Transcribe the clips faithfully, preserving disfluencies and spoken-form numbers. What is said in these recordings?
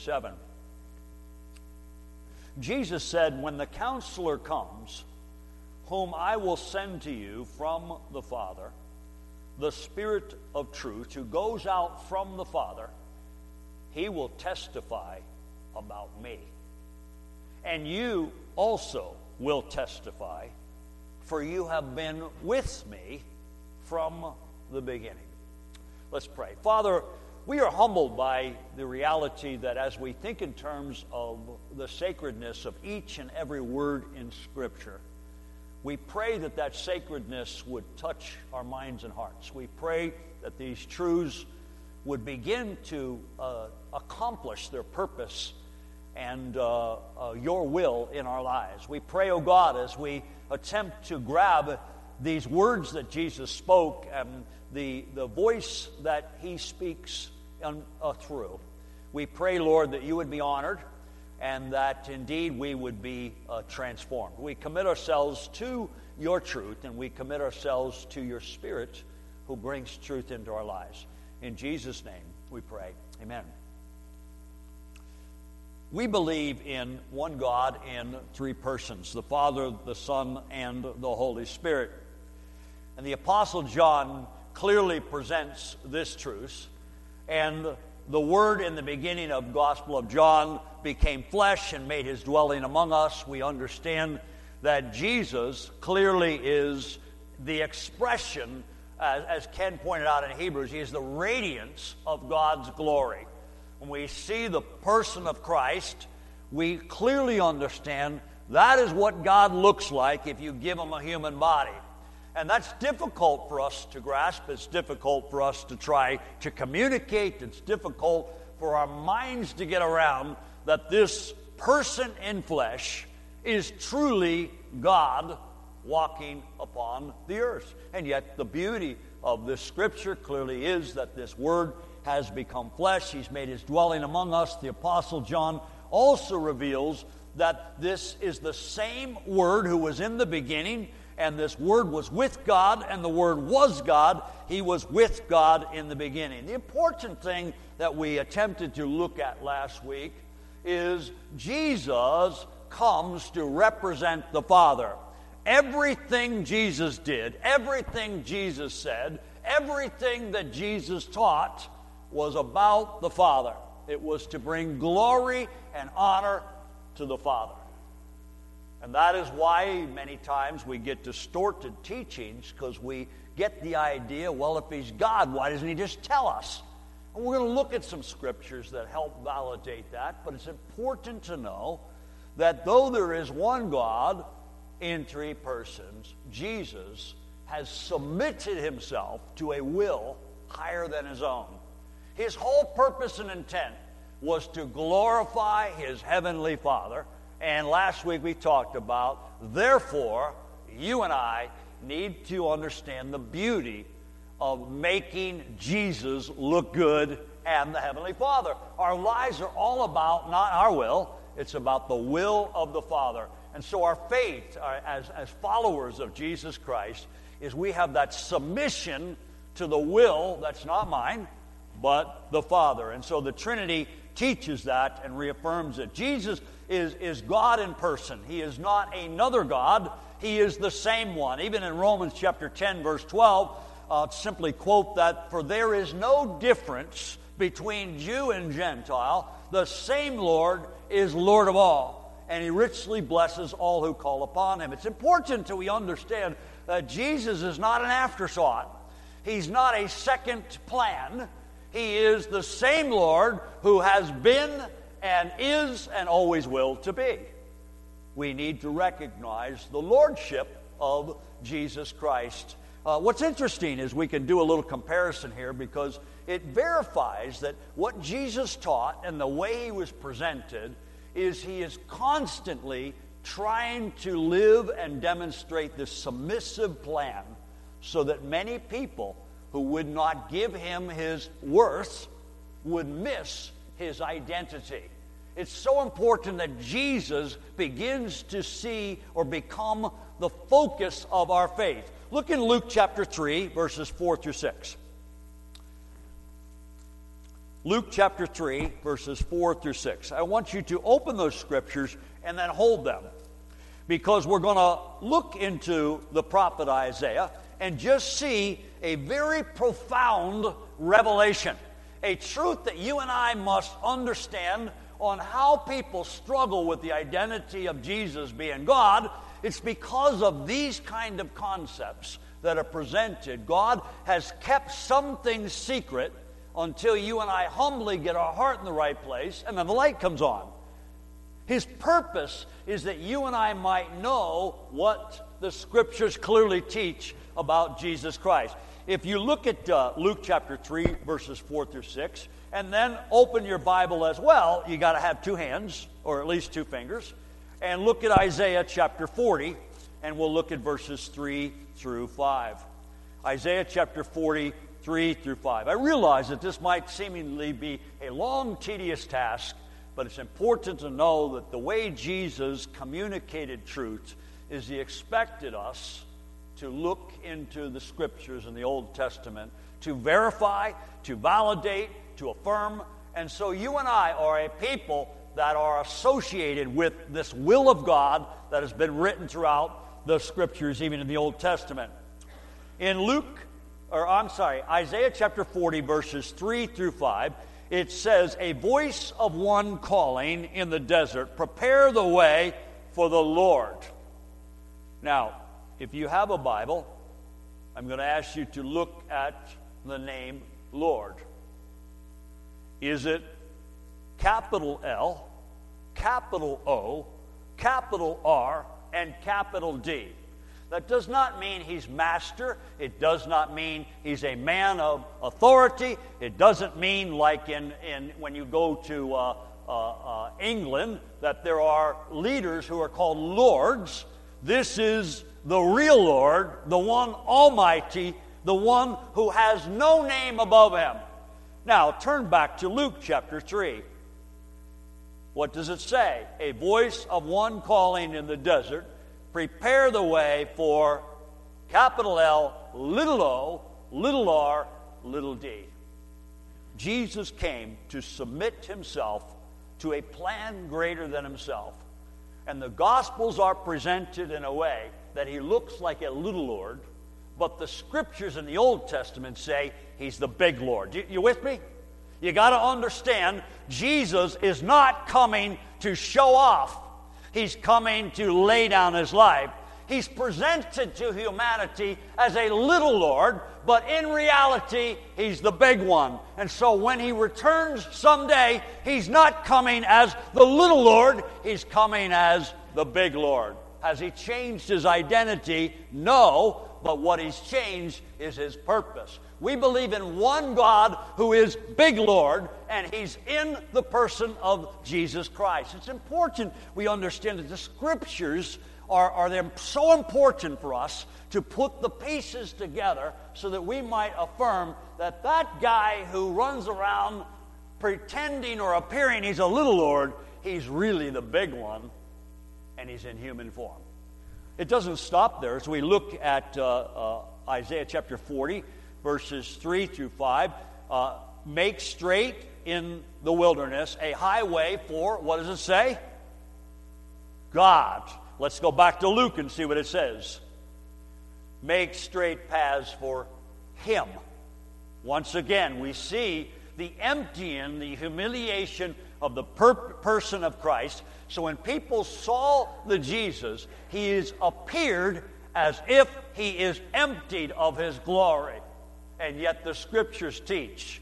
seven. Jesus said, when the counselor comes, whom I will send to you from the Father, the Spirit of truth, who goes out from the Father, he will testify about me. And you also will testify, for you have been with me from the beginning. Let's pray. Father, we are humbled by the reality that as we think in terms of the sacredness of each and every word in Scripture, we pray that that sacredness would touch our minds and hearts. We pray that these truths would begin to uh, accomplish their purpose and uh, uh, your will in our lives. We pray, O God, as we attempt to grab these words that Jesus spoke and the, the voice that he speaks in, uh, through. We pray, Lord, that you would be honored and that indeed we would be uh, transformed. We commit ourselves to your truth, and we commit ourselves to your Spirit who brings truth into our lives. In Jesus' name we pray. Amen. We believe in one God in three persons, the Father, the Son, and the Holy Spirit. And the Apostle John clearly presents this truth, and the Word in the beginning of Gospel of John became flesh and made his dwelling among us. We understand that Jesus clearly is the expression, as, as Ken pointed out in Hebrews, he is the radiance of God's glory. When we see the person of Christ, we clearly understand that is what God looks like if you give him a human body. And that's difficult for us to grasp. It's difficult for us to try to communicate. It's difficult for our minds to get around that this person in flesh is truly God walking upon the earth. And yet the beauty of this Scripture clearly is that this Word has become flesh. He's made his dwelling among us. The Apostle John also reveals that this is the same Word who was in the beginning, and this Word was with God, and the Word was God. He was with God in the beginning. The important thing that we attempted to look at last week is Jesus comes to represent the Father. Everything Jesus did, everything Jesus said, everything that Jesus taught was about the Father. It was to bring glory and honor to the Father. And that is why many times we get distorted teachings, because we get the idea, well, if he's God, why doesn't he just tell us? And we're going to look at some scriptures that help validate that, but it's important to know that though there is one God in three persons, Jesus has submitted himself to a will higher than his own. His whole purpose and intent was to glorify his heavenly Father. And last week we talked about, therefore, you and I need to understand the beauty of making Jesus look good and the Heavenly Father. Our lives are all about not our will, it's about the will of the Father. And so our faith uh, as, as followers of Jesus Christ is we have that submission to the will that's not mine, but the Father. And so the Trinity teaches that and reaffirms it. Jesus is, is God in person. He is not another God. He is the same one. Even in Romans chapter ten, verse twelve, uh, simply quote that, for there is no difference between Jew and Gentile. The same Lord is Lord of all, and he richly blesses all who call upon him. It's important that we understand that Jesus is not an afterthought. He's not a second plan. He is the same Lord who has been and is and always will to be. We need to recognize the lordship of Jesus Christ. Uh, what's interesting is we can do a little comparison here, because it verifies that what Jesus taught and the way he was presented is he is constantly trying to live and demonstrate this submissive plan so that many people who would not give him his worth would miss his identity. It's so important that Jesus begins to see or become the focus of our faith. Look in Luke chapter three, verses four through six. Luke chapter three, verses four through six. I want you to open those scriptures and then hold them, because we're going to look into the prophet Isaiah and just see a very profound revelation, a truth that you and I must understand on how people struggle with the identity of Jesus being God. It's because of these kind of concepts that are presented. God has kept some things secret until you and I humbly get our heart in the right place, and then the light comes on. His purpose is that you and I might know what the Scriptures clearly teach about Jesus Christ. If you look at uh, Luke chapter three, verses four through six, and then open your Bible as well, you got to have two hands, or at least two fingers, and look at Isaiah chapter forty, and we'll look at verses three through five. Isaiah chapter forty, three through five. I realize that this might seemingly be a long, tedious task, but it's important to know that the way Jesus communicated truth is he expected us to look into the Scriptures in the Old Testament to verify, to validate, to affirm. And so you and I are a people that are associated with this will of God that has been written throughout the Scriptures, even in the Old Testament. In Luke, or I'm sorry, Isaiah chapter forty, verses three through five, it says, "A voice of one calling in the desert, prepare the way for the Lord." Now, if you have a Bible, I'm going to ask you to look at the name Lord. Is it capital L, capital O, capital R, and capital D? That does not mean he's master. It does not mean he's a man of authority. It doesn't mean, like in, in when you go to uh, uh, uh, England, that there are leaders who are called lords. This is the real Lord, the one almighty, the one who has no name above him. Now, turn back to Luke chapter three. What does it say? A voice of one calling in the desert, prepare the way for capital L, little o, little r, little d. Jesus came to submit himself to a plan greater than himself. And the Gospels are presented in a way that he looks like a little Lord, but the Scriptures in the Old Testament say he's the big Lord. You, you with me? You got to understand, Jesus is not coming to show off. He's coming to lay down his life. He's presented to humanity as a little Lord, but in reality, he's the big one. And so when he returns someday, he's not coming as the little Lord. He's coming as the big Lord. Has he changed his identity? No, but what he's changed is his purpose. We believe in one God who is big Lord, and he's in the person of Jesus Christ. It's important we understand that the Scriptures are, are so important for us to put the pieces together so that we might affirm that that guy who runs around pretending or appearing he's a little Lord, he's really the big one, and he's in human form. It doesn't stop there. As we look at uh, uh, Isaiah chapter forty, verses three through five, uh, make straight in the wilderness a highway for, what does it say? God. Let's go back to Luke and see what it says. Make straight paths for him. Once again, we see the emptying, the humiliation of the per- person of Christ. So when people saw the Jesus, he is appeared as if he is emptied of his glory. And yet the Scriptures teach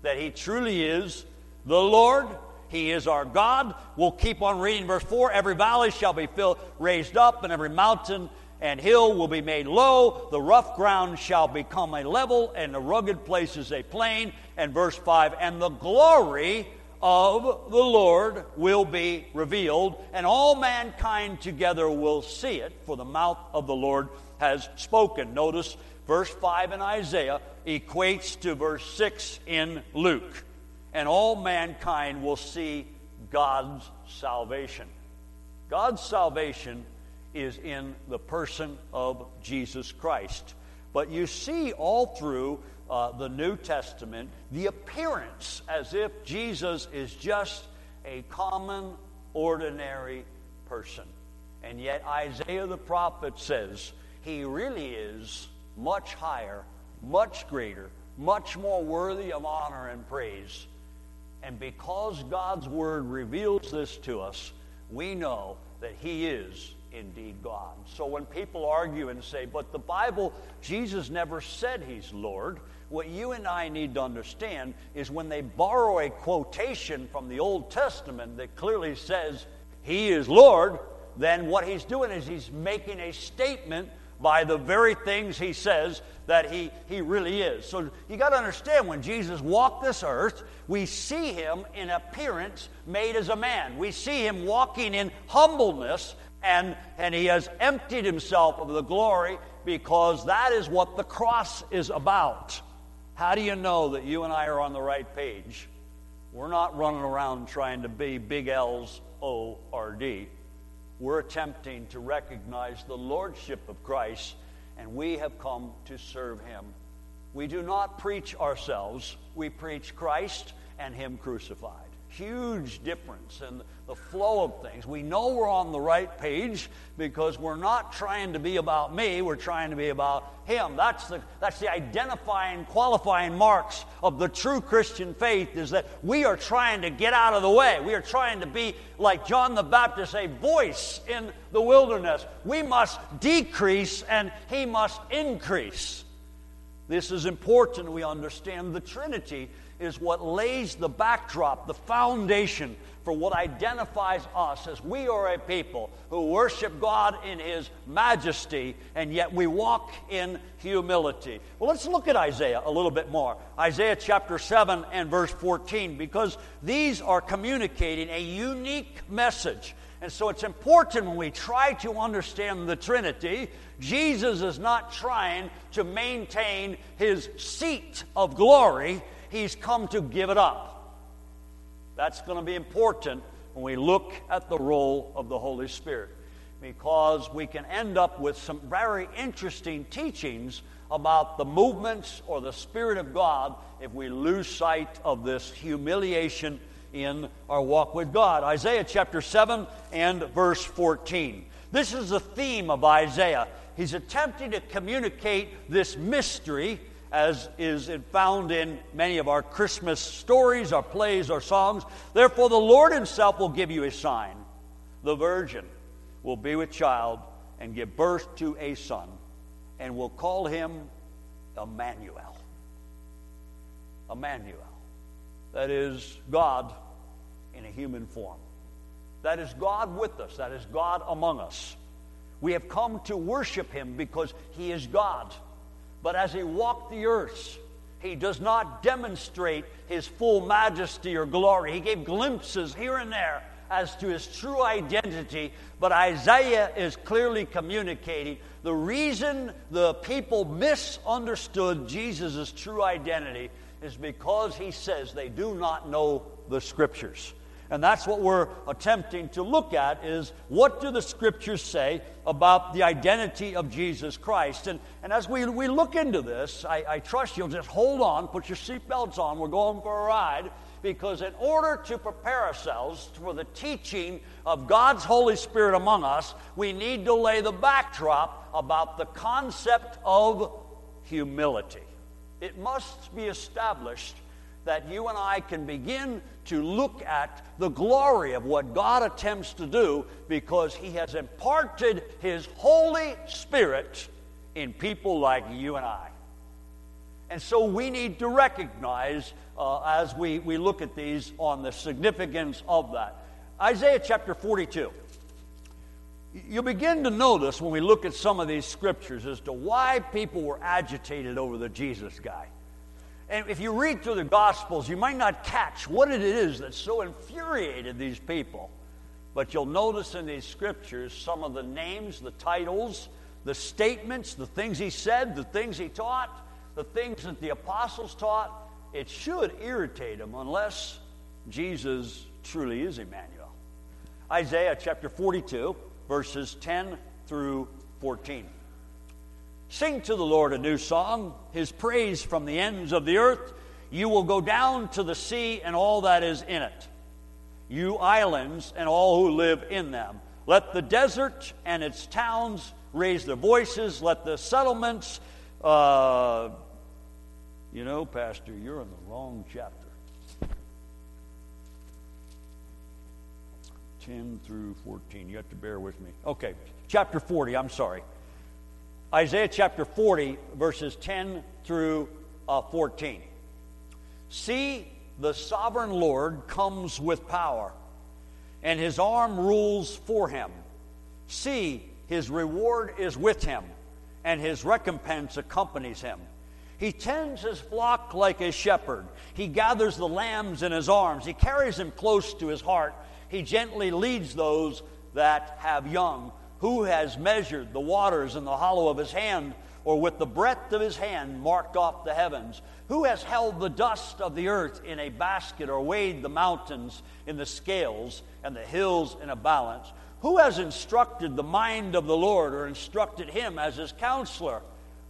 that he truly is the Lord. He is our God. We'll keep on reading verse four. Every valley shall be filled, raised up, and every mountain and hill will be made low. The rough ground shall become a level, and the rugged places a plain. And verse five, and the glory of the Lord will be revealed, and all mankind together will see it, for the mouth of the Lord has spoken. Notice verse five in Isaiah equates to verse six in Luke. And all mankind will see God's salvation. God's salvation is in the person of Jesus Christ. But you see all through uh, the New Testament, the appearance as if Jesus is just a common, ordinary person. And yet Isaiah the prophet says he really is much higher, much greater, much more worthy of honor and praise. And because God's word reveals this to us, we know that he is indeed God. So when people argue and say, but the Bible, Jesus never said he's Lord, what you and I need to understand is when they borrow a quotation from the Old Testament that clearly says he is Lord, then what he's doing is he's making a statement by the very things he says that he, he really is. So you got to understand, when Jesus walked this earth, we see him in appearance made as a man. We see him walking in humbleness, and, and he has emptied himself of the glory, because that is what the cross is about. How do you know that you and I are on the right page? We're not running around trying to be big L's, O, R, D. We're attempting to recognize the lordship of Christ, and we have come to serve him. We do not preach ourselves. We preach Christ and him crucified. Huge difference in the flow of things. We know we're on the right page because we're not trying to be about me. We're trying to be about him. That's the, that's the identifying, qualifying marks of the true Christian faith, is that we are trying to get out of the way. We are trying to be like John the Baptist, a voice in the wilderness. We must decrease and he must increase. This is important. We understand the Trinity is what lays the backdrop, the foundation for what identifies us as we are a people who worship God in his majesty, and yet we walk in humility. Well, let's look at Isaiah a little bit more. Isaiah chapter seven and verse fourteen, because these are communicating a unique message. And so it's important when we try to understand the Trinity, Jesus is not trying to maintain his seat of glory. He's come to give it up. That's going to be important when we look at the role of the Holy Spirit, because we can end up with some very interesting teachings about the movements or the Spirit of God if we lose sight of this humiliation in our walk with God. Isaiah chapter seven and verse fourteen. This is the theme of Isaiah. He's attempting to communicate this mystery, as is found in many of our Christmas stories, our plays, our songs. Therefore, the Lord himself will give you a sign. The virgin will be with child and give birth to a son, and will call him Emmanuel. Emmanuel. That is God in a human form. That is God with us. That is God among us. We have come to worship him because he is God. But as he walked the earth, he does not demonstrate his full majesty or glory. He gave glimpses here and there as to his true identity, but Isaiah is clearly communicating the reason the people misunderstood Jesus' true identity is because he says they do not know the Scriptures. And that's what we're attempting to look at, is what do the Scriptures say about the identity of Jesus Christ? And, and as we, we look into this, I, I trust you'll just hold on, put your seatbelts on, we're going for a ride, because in order to prepare ourselves for the teaching of God's Holy Spirit among us, we need to lay the backdrop about the concept of humility. It must be established that you and I can begin to look at the glory of what God attempts to do, because he has imparted his Holy Spirit in people like you and I. And so we need to recognize, uh, as we, we look at these, on the significance of that. Isaiah chapter forty-two. You begin to notice when we look at some of these scriptures as to why people were agitated over the Jesus guy. And if you read through the Gospels, you might not catch what it is that so infuriated these people. But you'll notice in these scriptures some of the names, the titles, the statements, the things he said, the things he taught, the things that the apostles taught. It should irritate them unless Jesus truly is Emmanuel. Isaiah chapter forty-two, verses ten through fourteen. Sing to the Lord a new song, his praise from the ends of the earth. You will go down to the sea and all that is in it, you islands and all who live in them. Let the desert and its towns raise their voices. Let the settlements, uh, you know, Pastor, you're in the wrong chapter. ten through fourteen, you have to bear with me. Okay, chapter forty, I'm sorry. Isaiah chapter forty, verses ten through fourteen. See, the sovereign Lord comes with power, and his arm rules for him. See, his reward is with him, and his recompense accompanies him. He tends his flock like a shepherd. He gathers the lambs in his arms. He carries them close to his heart. He gently leads those that have young. Who has measured the waters in the hollow of his hand, or with the breadth of his hand marked off the heavens? Who has held the dust of the earth in a basket, or weighed the mountains in the scales and the hills in a balance? Who has instructed the mind of the Lord, or instructed him as his counselor?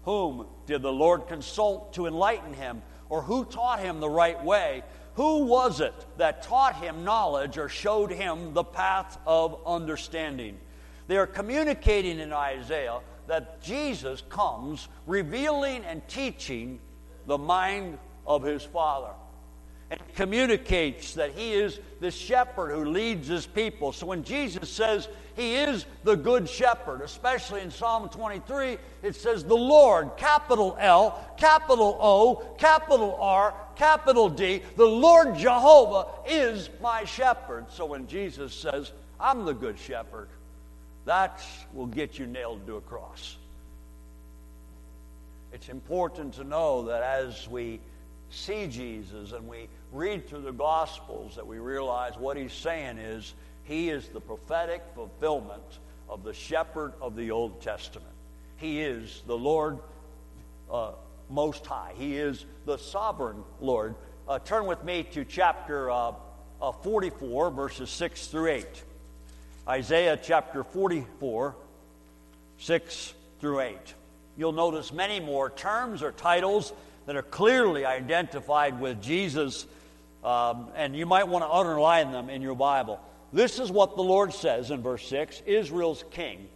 Whom did the Lord consult to enlighten him, or who taught him the right way? Who was it that taught him knowledge, or showed him the path of understanding? They are communicating in Isaiah that Jesus comes revealing and teaching the mind of his Father. And communicates that he is the shepherd who leads his people. So when Jesus says he is the good shepherd, especially in Psalm twenty-three, it says the Lord, capital L, capital O, capital R, capital D, the Lord Jehovah is my shepherd. So when Jesus says, I'm the good shepherd, that will get you nailed to a cross. It's important to know that as we see Jesus and we read through the Gospels, that we realize what he's saying is he is the prophetic fulfillment of the shepherd of the Old Testament. He is the Lord uh, Most High. He is the sovereign Lord. Uh, turn with me to chapter uh, uh, forty-four, verses six through eight. Isaiah chapter forty-four, six through eight. You'll notice many more terms or titles that are clearly identified with Jesus, um, and you might want to underline them in your Bible. This is what the Lord says in verse six, Israel's King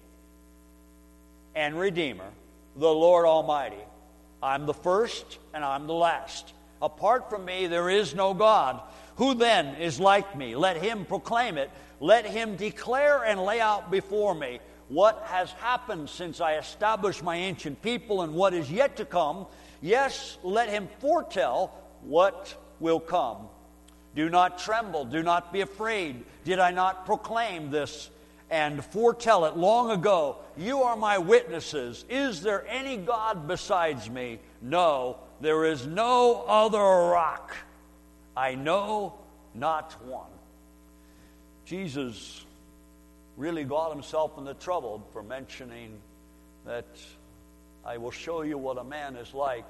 and Redeemer, the Lord Almighty. I'm the first and I'm the last. Apart from me, there is no God. Who then is like me? Let him proclaim it. Let him declare and lay out before me what has happened since I established my ancient people and what is yet to come. Yes, let him foretell what will come. Do not tremble, do not be afraid. Did I not proclaim this and foretell it long ago? You are my witnesses. Is there any God besides me? No, there is no other rock. I know not one. Jesus really got himself into trouble for mentioning that I will show you what a man is like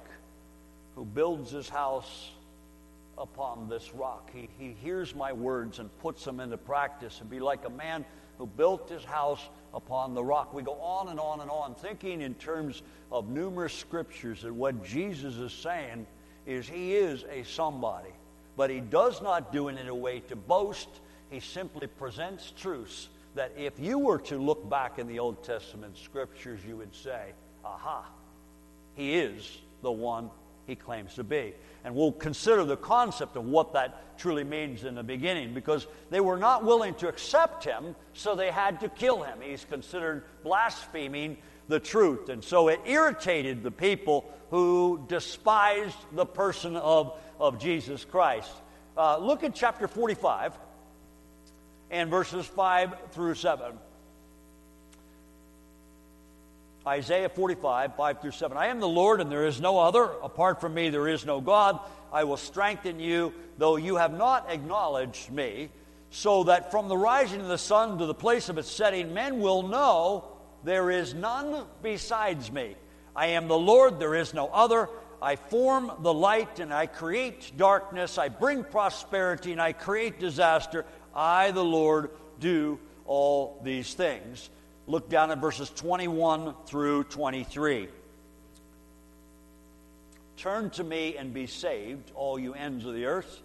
who builds his house upon this rock. He, he hears my words and puts them into practice, and be like a man who built his house upon the rock. We go on and on and on, thinking in terms of numerous scriptures that what Jesus is saying is he is a somebody. But he does not do it in a way to boast. He simply presents truths that if you were to look back in the Old Testament scriptures, you would say, aha, he is the one he claims to be. And we'll consider the concept of what that truly means in the beginning, because they were not willing to accept him, so they had to kill him. He's considered blaspheming the truth. And so it irritated the people who despised the person of, of Jesus Christ. Uh, look at chapter forty-five and verses five through seven. Isaiah forty-five, five through seven. I am the Lord, and there is no other. Apart from me, there is no God. I will strengthen you, though you have not acknowledged me, so that from the rising of the sun to the place of its setting, men will know there is none besides me. I am the Lord, there is no other. I form the light, and I create darkness. I bring prosperity, and I create disaster. I, the Lord, do all these things. Look down at verses twenty-one through twenty-three. Turn to me and be saved, all you ends of the earth,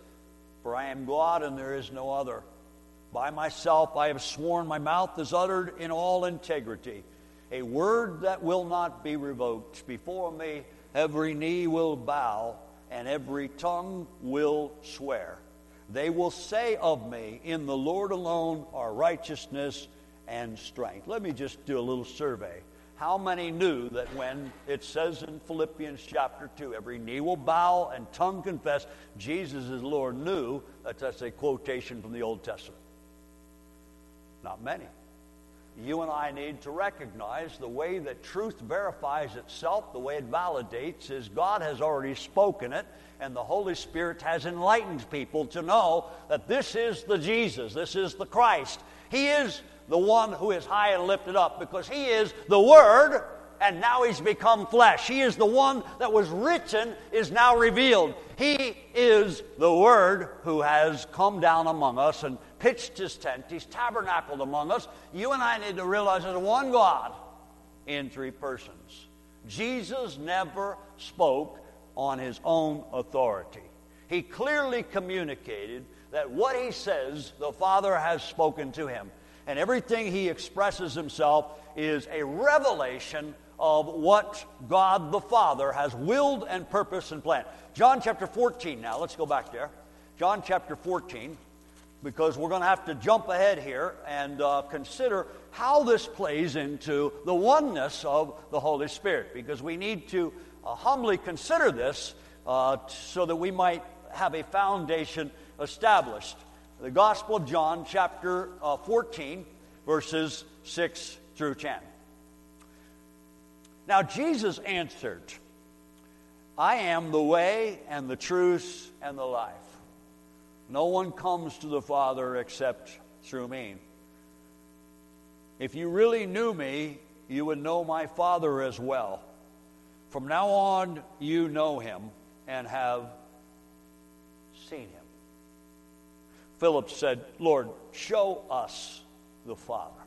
for I am God and there is no other. By myself I have sworn, my mouth is uttered in all integrity. A word that will not be revoked. Before me every knee will bow and every tongue will swear. They will say of me, in the Lord alone are righteousness and strength. Let me just do a little survey. How many knew that when it says in Philippians chapter two, every knee will bow and tongue confess, Jesus is Lord, knew that that's a quotation from the Old Testament? Not many. You and I need to recognize the way that truth verifies itself, the way it validates, is God has already spoken it, and the Holy Spirit has enlightened people to know that this is the Jesus, this is the Christ. He is the one who is high and lifted up because he is the Word, and now he's become flesh. He is the one that was written is now revealed. He is the Word who has come down among us and pitched his tent, he's tabernacled among us. You and I need to realize there's one God in three persons. Jesus never spoke on his own authority. He clearly communicated that what he says, the Father has spoken to him. And everything he expresses himself is a revelation of what God the Father has willed and purposed and planned. John chapter fourteen now. Let's go back there. John chapter fourteen. Because we're going to have to jump ahead here and uh, consider how this plays into the oneness of the Holy Spirit. Because we need to uh, humbly consider this uh, so that we might have a foundation established. The Gospel of John, chapter uh, fourteen, verses six through ten. Now Jesus answered, I am the way and the truth and the life. No one comes to the Father except through me. If you really knew me, you would know my Father as well. From now on, you know him and have seen him. Philip said, Lord, show us the Father,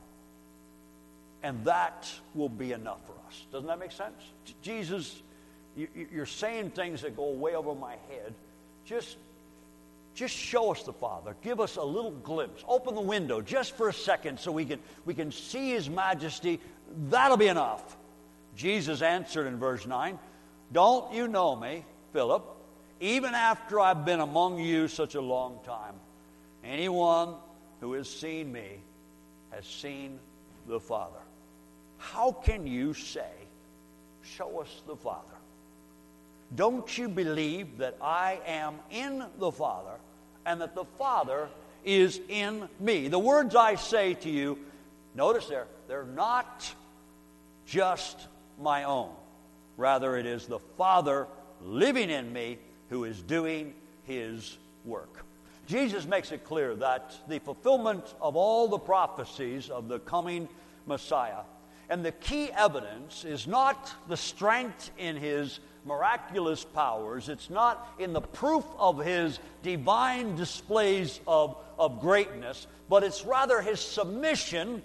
and that will be enough for us. Doesn't that make sense? Jesus, you're saying things that go way over my head. Just Just show us the Father. Give us a little glimpse. Open the window just for a second so we can we can see his majesty. That'll be enough. Jesus answered in verse nine, don't you know me, Philip, even after I've been among you such a long time? Anyone who has seen me has seen the Father. How can you say, show us the Father? Don't you believe that I am in the Father and that the Father is in me? The words I say to you, notice there, they're not just my own. Rather, it is the Father living in me who is doing his work. Jesus makes it clear that the fulfillment of all the prophecies of the coming Messiah, and the key evidence is not the strength in his miraculous powers. It's not in the proof of his divine displays of, of greatness, but it's rather his submission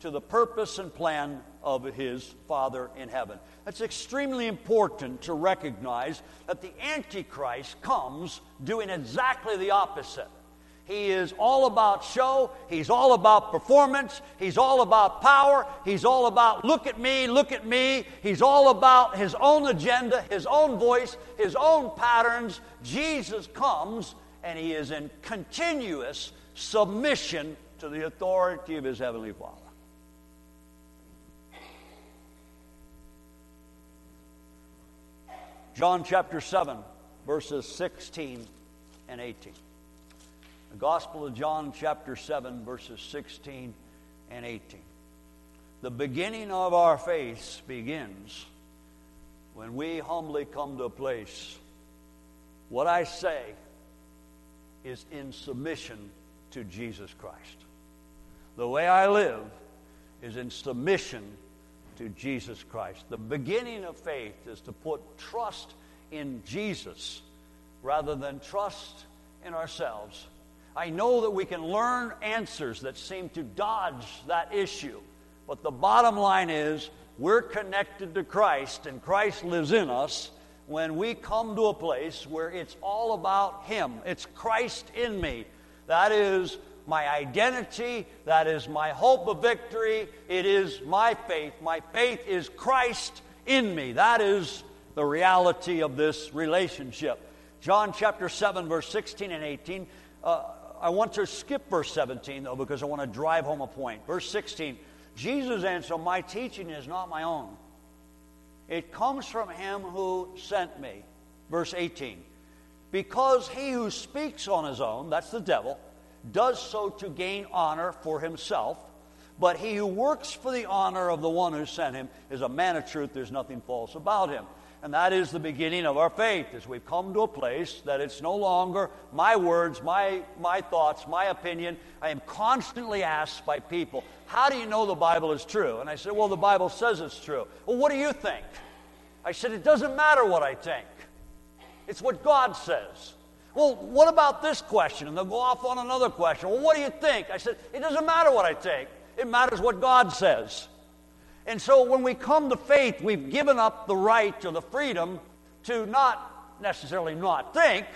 to the purpose and plan of his Father in heaven. It's extremely important to recognize that the Antichrist comes doing exactly the opposite. He is all about show. He's all about performance. He's all about power. He's all about look at me, look at me. He's all about his own agenda, his own voice, his own patterns. Jesus comes and he is in continuous submission to the authority of his heavenly Father. John chapter seven, verses sixteen and eighteen. The Gospel of John, chapter seven, verses sixteen and eighteen. The beginning of our faith begins when we humbly come to a place. What I say is in submission to Jesus Christ. The way I live is in submission to Jesus Christ. The beginning of faith is to put trust in Jesus rather than trust in ourselves. I know that we can learn answers that seem to dodge that issue. But the bottom line is we're connected to Christ and Christ lives in us. when we come to a place where it's all about Him. It's Christ in me. That is my identity. That is my hope of victory. It is my faith. My faith is Christ in me. That is the reality of this relationship. John chapter seven, verse sixteen and eighteen. Uh, I want to skip verse seventeen, though, because I want to drive home a point. Verse sixteen, Jesus answered, "My teaching is not my own. It comes from Him who sent me." Verse eighteen, "Because he who speaks on his own," that's the devil, "does so to gain honor for himself. But he who works for the honor of the one who sent him is a man of truth. There's nothing false about him." And that is the beginning of our faith, as we've come to a place that it's no longer my words, my, my thoughts, my opinion. I am constantly asked by people, "How do you know the Bible is true?" And I said, "Well, the Bible says it's true." "Well, what do you think?" I said, "It doesn't matter what I think. It's what God says." "Well, what about this question?" And they'll go off on another question. "Well, what do you think?" I said, "It doesn't matter what I think. It matters what God says." And so when we come to faith, we've given up the right or the freedom to not necessarily not think,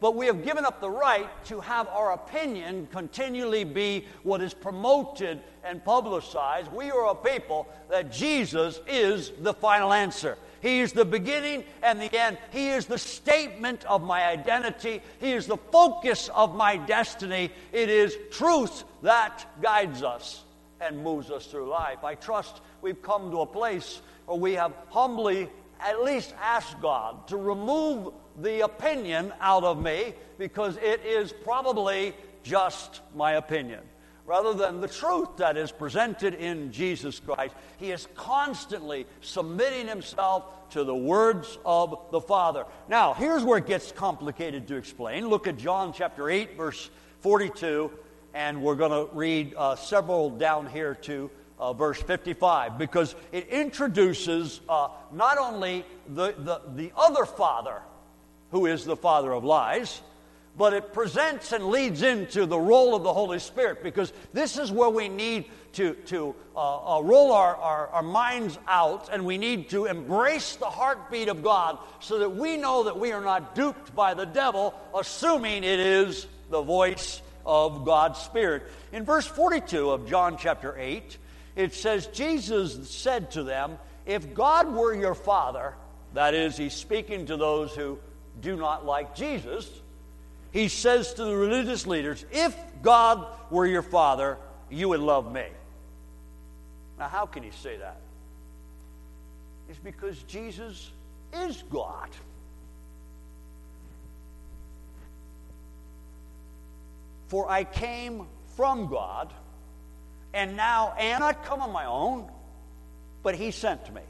but we have given up the right to have our opinion continually be what is promoted and publicized. We are a people that Jesus is the final answer. He is the beginning and the end. He is the statement of my identity. He is the focus of my destiny. It is truth that guides us and moves us through life. I trust we've come to a place where we have humbly at least asked God to remove the opinion out of me, because it is probably just my opinion, rather than the truth that is presented in Jesus Christ. He is constantly submitting himself to the words of the Father. Now, here's where it gets complicated to explain. Look at John chapter eight, verse forty-two, and we're going to read uh, several down here to uh, verse fifty-five, because it introduces uh, not only the, the, the other Father, who is the Father of lies, but it presents and leads into the role of the Holy Spirit, because this is where we need to, to uh, uh, roll our, our, our minds out, and we need to embrace the heartbeat of God so that we know that we are not duped by the devil, assuming it is the voice of God's Spirit. In verse forty-two of John chapter eight, it says, "Jesus said to them, 'If God were your Father,'" that is, he's speaking to those who do not like Jesus. He says to the religious leaders, "If God were your Father, you would love me." Now, how can he say that? It's because Jesus is God. "For I came from God, and now am not come on my own, but he sent me."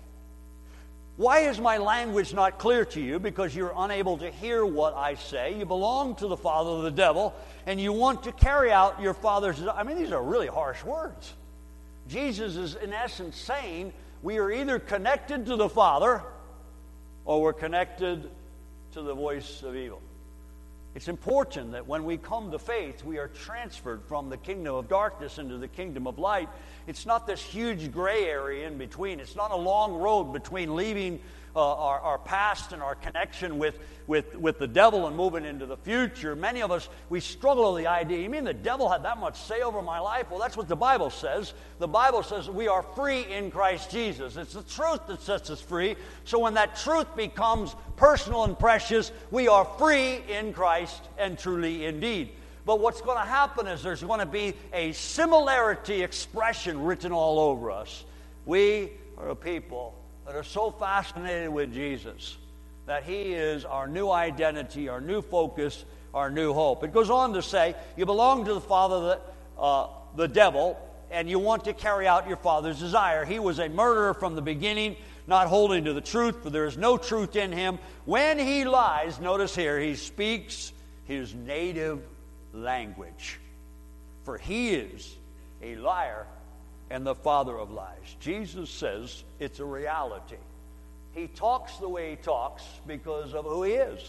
Why is my language not clear to you? Because you're unable to hear what I say. You belong to the father of the devil, and you want to carry out your father's desire. I mean, these are really harsh words. Jesus is, in essence, saying we are either connected to the Father or we're connected to the voice of evil. It's important that when we come to faith, we are transferred from the kingdom of darkness into the kingdom of light. It's not this huge gray area in between. It's not a long road between leaving uh, our, our past and our connection with, with, with the devil and moving into the future. Many of us, we struggle with the idea, you mean the devil had that much say over my life? Well, that's what the Bible says. The Bible says we are free in Christ Jesus. It's the truth that sets us free. So when that truth becomes personal and precious, we are free in Christ and truly indeed. But what's going to happen is there's going to be a similarity expression written all over us. We are a people that are so fascinated with Jesus that he is our new identity, our new focus, our new hope. It goes on to say, you belong to the father, the, uh, the devil, and you want to carry out your father's desire. He was a murderer from the beginning, not holding to the truth, for there is no truth in him. When he lies, notice here, he speaks his native language, for he is a liar and the father of lies. Jesus says it's a reality. He talks the way he talks because of who he is,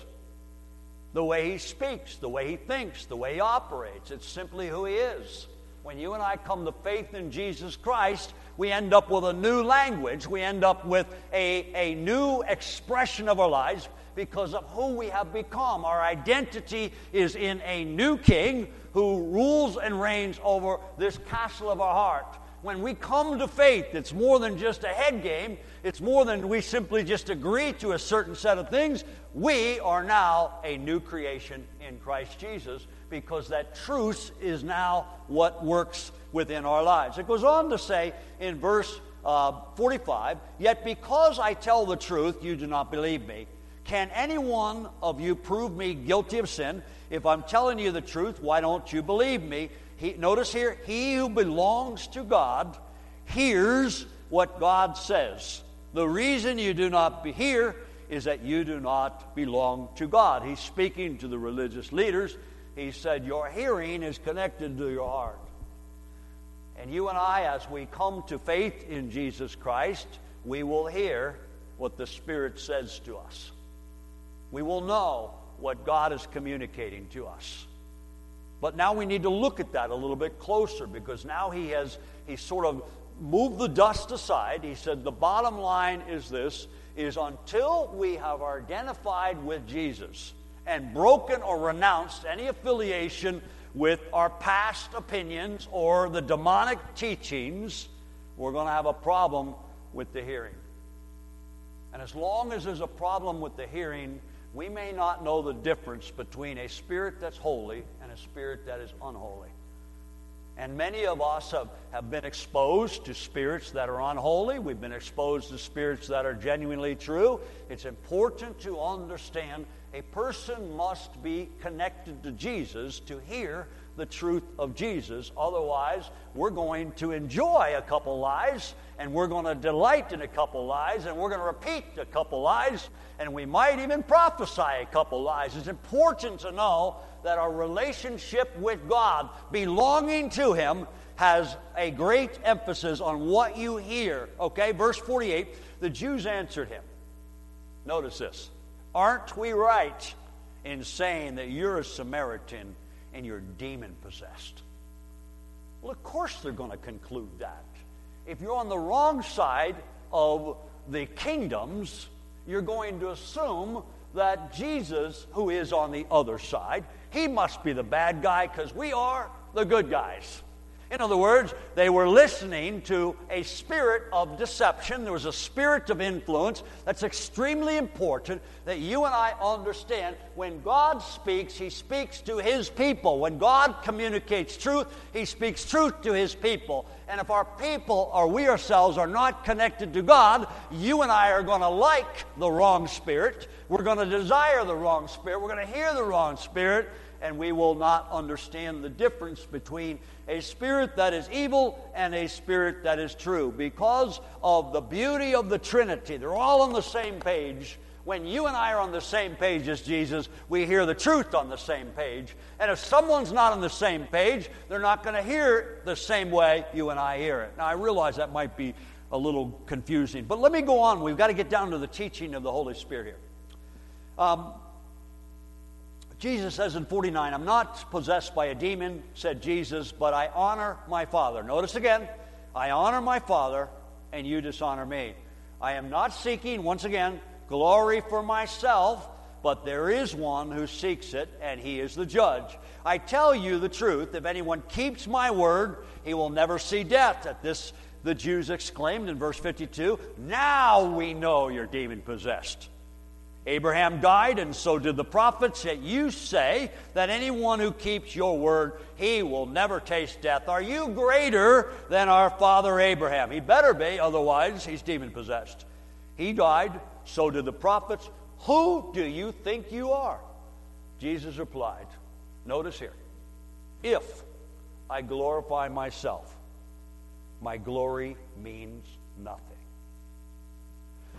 the way he speaks, the way he thinks, the way he operates. It's simply who he is. When you and I come to faith in Jesus Christ, we end up with a new language. We end up with a, a new expression of our lives because of who we have become. Our identity is in a new king who rules and reigns over this castle of our heart. When we come to faith, it's more than just a head game. It's more than we simply just agree to a certain set of things. We are now a new creation in Christ Jesus because that truth is now what works within our lives. It goes on to say in verse uh, forty-five, "Yet because I tell the truth, you do not believe me. Can any one of you prove me guilty of sin? If I'm telling you the truth, why don't you believe me?" He, notice here, he who belongs to God hears what God says. The reason you do not be here is that you do not belong to God. He's speaking to the religious leaders. He said, your hearing is connected to your heart. And you and I, as we come to faith in Jesus Christ, we will hear what the Spirit says to us. We will know what God is communicating to us. But now we need to look at that a little bit closer, because now he has he sort of moved the dust aside. He said the bottom line is this, is until we have identified with Jesus and broken or renounced any affiliation with our past opinions or the demonic teachings, we're going to have a problem with the hearing. And as long as there's a problem with the hearing, we may not know the difference between a spirit that's holy and a spirit that is unholy. And many of us have, have been exposed to spirits that are unholy. We've been exposed to spirits that are genuinely true. It's important to understand a person must be connected to Jesus to hear the truth of Jesus. Otherwise, we're going to enjoy a couple lies, and we're going to delight in a couple lies, and we're going to repeat a couple lies, and we might even prophesy a couple lies. It's important to know that our relationship with God, belonging to Him, has a great emphasis on what you hear. Okay, verse forty-eight, the Jews answered him. Notice this. Aren't we right in saying that you're a Samaritan and you're demon-possessed? Well, of course they're going to conclude that. If you're on the wrong side of the kingdoms, you're going to assume that Jesus, who is on the other side, he must be the bad guy because we are the good guys. In other words, they were listening to a spirit of deception. There was a spirit of influence. That's extremely important that you and I understand. When God speaks, He speaks to His people. When God communicates truth, He speaks truth to His people. And if our people or we ourselves are not connected to God, you and I are going to like the wrong spirit. We're going to desire the wrong spirit. We're going to hear the wrong spirit. And we will not understand the difference between a spirit that is evil and a spirit that is true. Because of the beauty of the Trinity, they're all on the same page. When you and I are on the same page as Jesus, we hear the truth on the same page. And if someone's not on the same page, they're not going to hear it the same way you and I hear it. Now, I realize that might be a little confusing, but let me go on. We've got to get down to the teaching of the Holy Spirit here. Um, Jesus says in forty-nine, I'm not possessed by a demon, said Jesus, but I honor my Father. Notice again, I honor my Father, and you dishonor me. I am not seeking, once again, glory for myself, but there is one who seeks it, and he is the judge. I tell you the truth, if anyone keeps my word, he will never see death. At this, the Jews exclaimed in verse fifty-two, now we know you're demon-possessed. Abraham died, and so did the prophets, yet you say that anyone who keeps your word, he will never taste death. Are you greater than our father Abraham? He better be, otherwise he's demon-possessed. He died, so did the prophets. Who do you think you are? Jesus replied, notice here, if I glorify myself, my glory means nothing.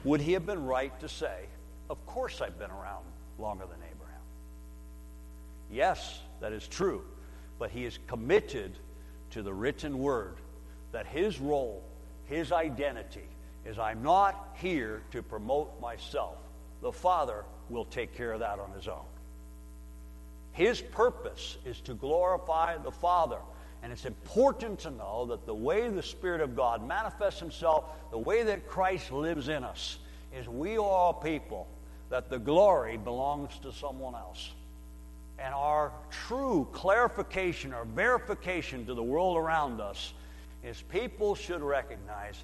Would he have been right to say, of course I've been around longer than Abraham? Yes, that is true. But he is committed to the written word, that his role, his identity, is I'm not here to promote myself. The Father will take care of that on his own. His purpose is to glorify the Father. And it's important to know that the way the Spirit of God manifests himself, the way that Christ lives in us, is we are all people that the glory belongs to someone else. And our true clarification or verification to the world around us is people should recognize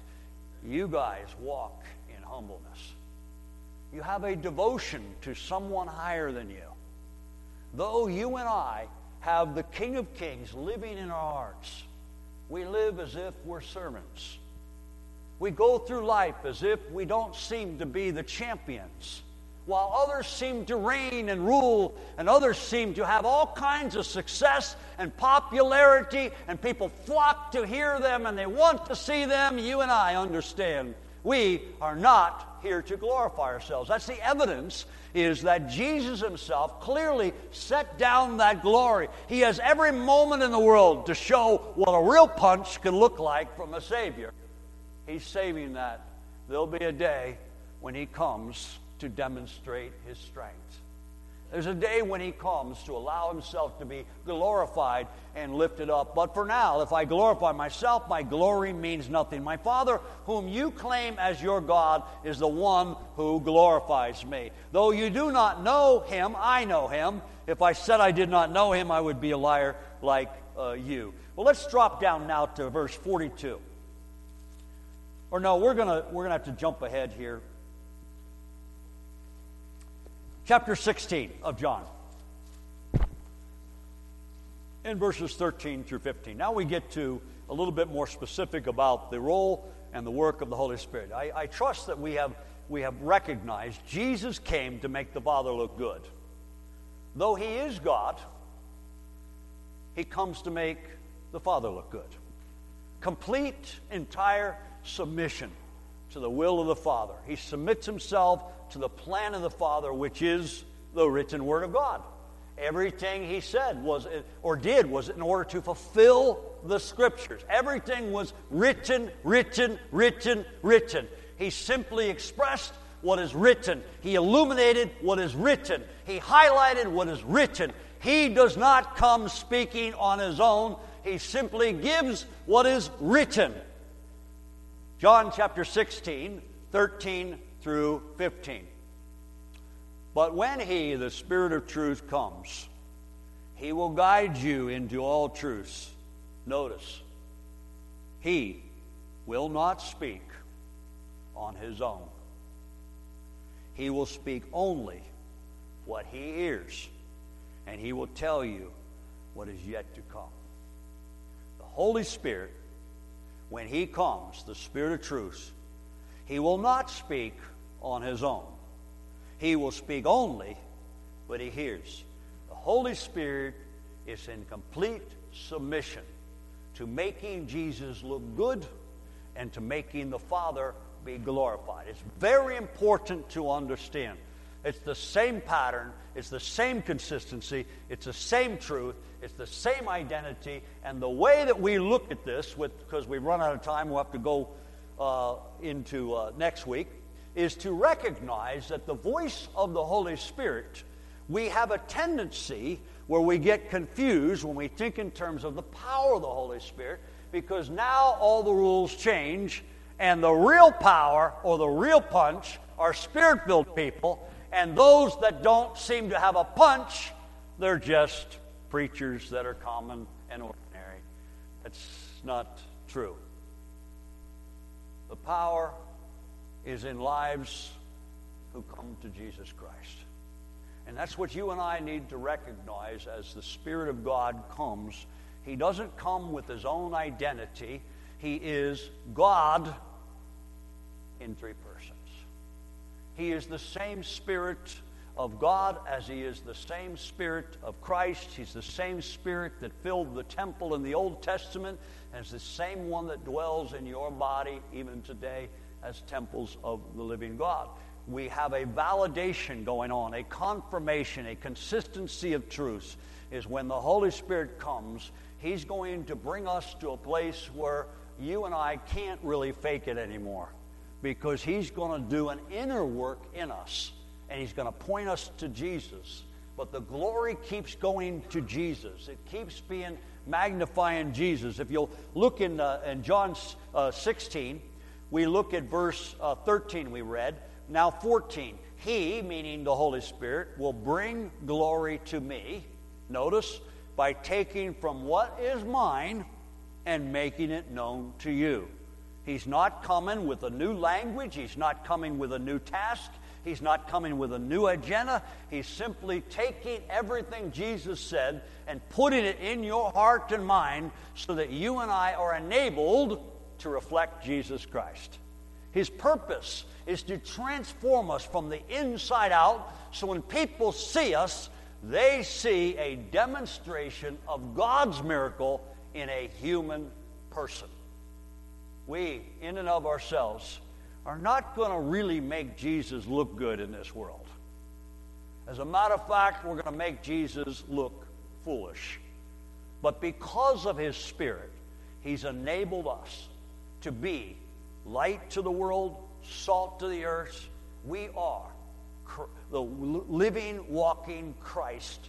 you guys walk in humbleness. You have a devotion to someone higher than you. Though you and I have the King of Kings living in our hearts, we live as if we're servants. We go through life as if we don't seem to be the champions. While others seem to reign and rule, and others seem to have all kinds of success and popularity, and people flock to hear them and they want to see them, you and I understand we are not here to glorify ourselves. That's the evidence, is that Jesus himself clearly set down that glory. He has every moment in the world to show what a real punch can look like from a Savior. He's saving that. There'll be a day when he comes to demonstrate his strength. There's a day when he comes to allow himself to be glorified and lifted up. But for now, if I glorify myself, my glory means nothing. My Father, whom you claim as your God, is the one who glorifies me. Though you do not know him, I know him. If I said I did not know him, I would be a liar like uh, you. Well, let's drop down now to verse forty-two. Or no, we're gonna we're gonna have to jump ahead here. Chapter sixteen of John, in verses thirteen through fifteen. Now we get to a little bit more specific about the role and the work of the Holy Spirit. I, I trust that we have, we have recognized Jesus came to make the Father look good. Though he is God, he comes to make the Father look good. Complete, entire submission to the will of the Father. He submits himself to the plan of the Father, which is the written Word of God. Everything he said was, or did, was in order to fulfill the Scriptures. Everything was written, written, written, written. He simply expressed what is written. He illuminated what is written. He highlighted what is written. He does not come speaking on his own. He simply gives what is written. John chapter sixteen, thirteen through fifteen. But when he, the Spirit of truth, comes, he will guide you into all truth. Notice, he will not speak on his own. He will speak only what he hears, and he will tell you what is yet to come. The Holy Spirit, when he comes, the Spirit of truth, he will not speak on his own. He will speak only what he hears. The Holy Spirit is in complete submission to making Jesus look good and to making the Father be glorified. It's very important to understand. It's the same pattern, it's the same consistency, it's the same truth, it's the same identity, and the way that we look at this, with, because we've run out of time, we'll have to go uh, into uh, next week, is to recognize that the voice of the Holy Spirit, we have a tendency where we get confused when we think in terms of the power of the Holy Spirit, because now all the rules change, and the real power or the real punch are Spirit-filled people. And those that don't seem to have a punch, they're just preachers that are common and ordinary. That's not true. The power is in lives who come to Jesus Christ. And that's what you and I need to recognize as the Spirit of God comes. He doesn't come with his own identity. He is God in three persons. He is the same Spirit of God as he is the same Spirit of Christ. He's the same Spirit that filled the temple in the Old Testament, and is the same one that dwells in your body even today as temples of the living God. We have a validation going on, a confirmation, a consistency of truth, is when the Holy Spirit comes, he's going to bring us to a place where you and I can't really fake it anymore. Because he's going to do an inner work in us, and he's going to point us to Jesus. But the glory keeps going to Jesus. It keeps being magnifying Jesus. If you'll look in, uh, in John uh, sixteen, we look at verse uh, thirteen we read. Now fourteen, he, meaning the Holy Spirit, will bring glory to me, notice, by taking from what is mine and making it known to you. He's not coming with a new language. He's not coming with a new task. He's not coming with a new agenda. He's simply taking everything Jesus said and putting it in your heart and mind so that you and I are enabled to reflect Jesus Christ. His purpose is to transform us from the inside out, so when people see us, they see a demonstration of God's miracle in a human person. We, in and of ourselves, are not going to really make Jesus look good in this world. As a matter of fact, we're going to make Jesus look foolish. But because of His Spirit, He's enabled us to be light to the world, salt to the earth. We are the living, walking Christ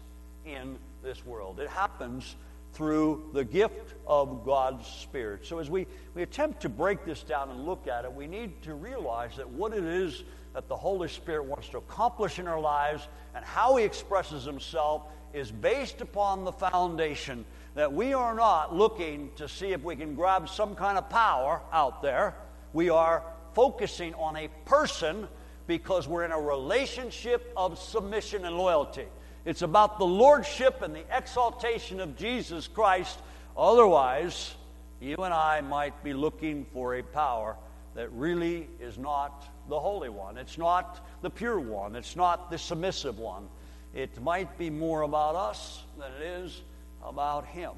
in this world. It happens through the gift of God's Spirit. So as we, we attempt to break this down and look at it, we need to realize that what it is that the Holy Spirit wants to accomplish in our lives and how He expresses Himself is based upon the foundation that we are not looking to see if we can grab some kind of power out there. We are focusing on a person because we're in a relationship of submission and loyalty. It's about the lordship and the exaltation of Jesus Christ. Otherwise, you and I might be looking for a power that really is not the Holy One. It's not the pure one. It's not the submissive one. It might be more about us than it is about Him.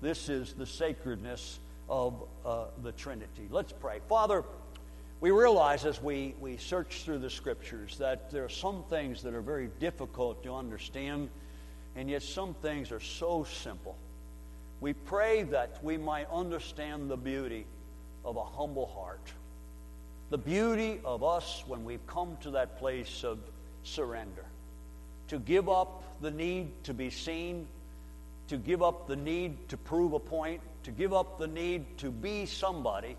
This is the sacredness of uh, the Trinity. Let's pray. Father, we realize as we, we search through the Scriptures that there are some things that are very difficult to understand, and yet some things are so simple. We pray that we might understand the beauty of a humble heart, the beauty of us when we've come to that place of surrender, to give up the need to be seen, to give up the need to prove a point, to give up the need to be somebody.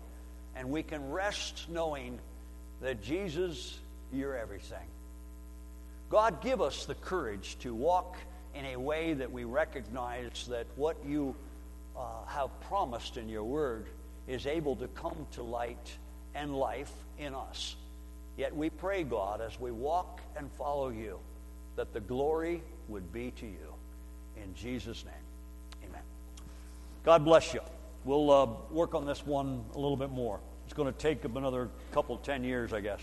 And we can rest knowing that Jesus, You're everything. God, give us the courage to walk in a way that we recognize that what You uh, have promised in Your Word is able to come to light and life in us. Yet we pray, God, as we walk and follow You, that the glory would be to You. In Jesus' name, amen. God bless you. We'll uh, work on this one a little bit more. It's going to take another couple, ten years, I guess.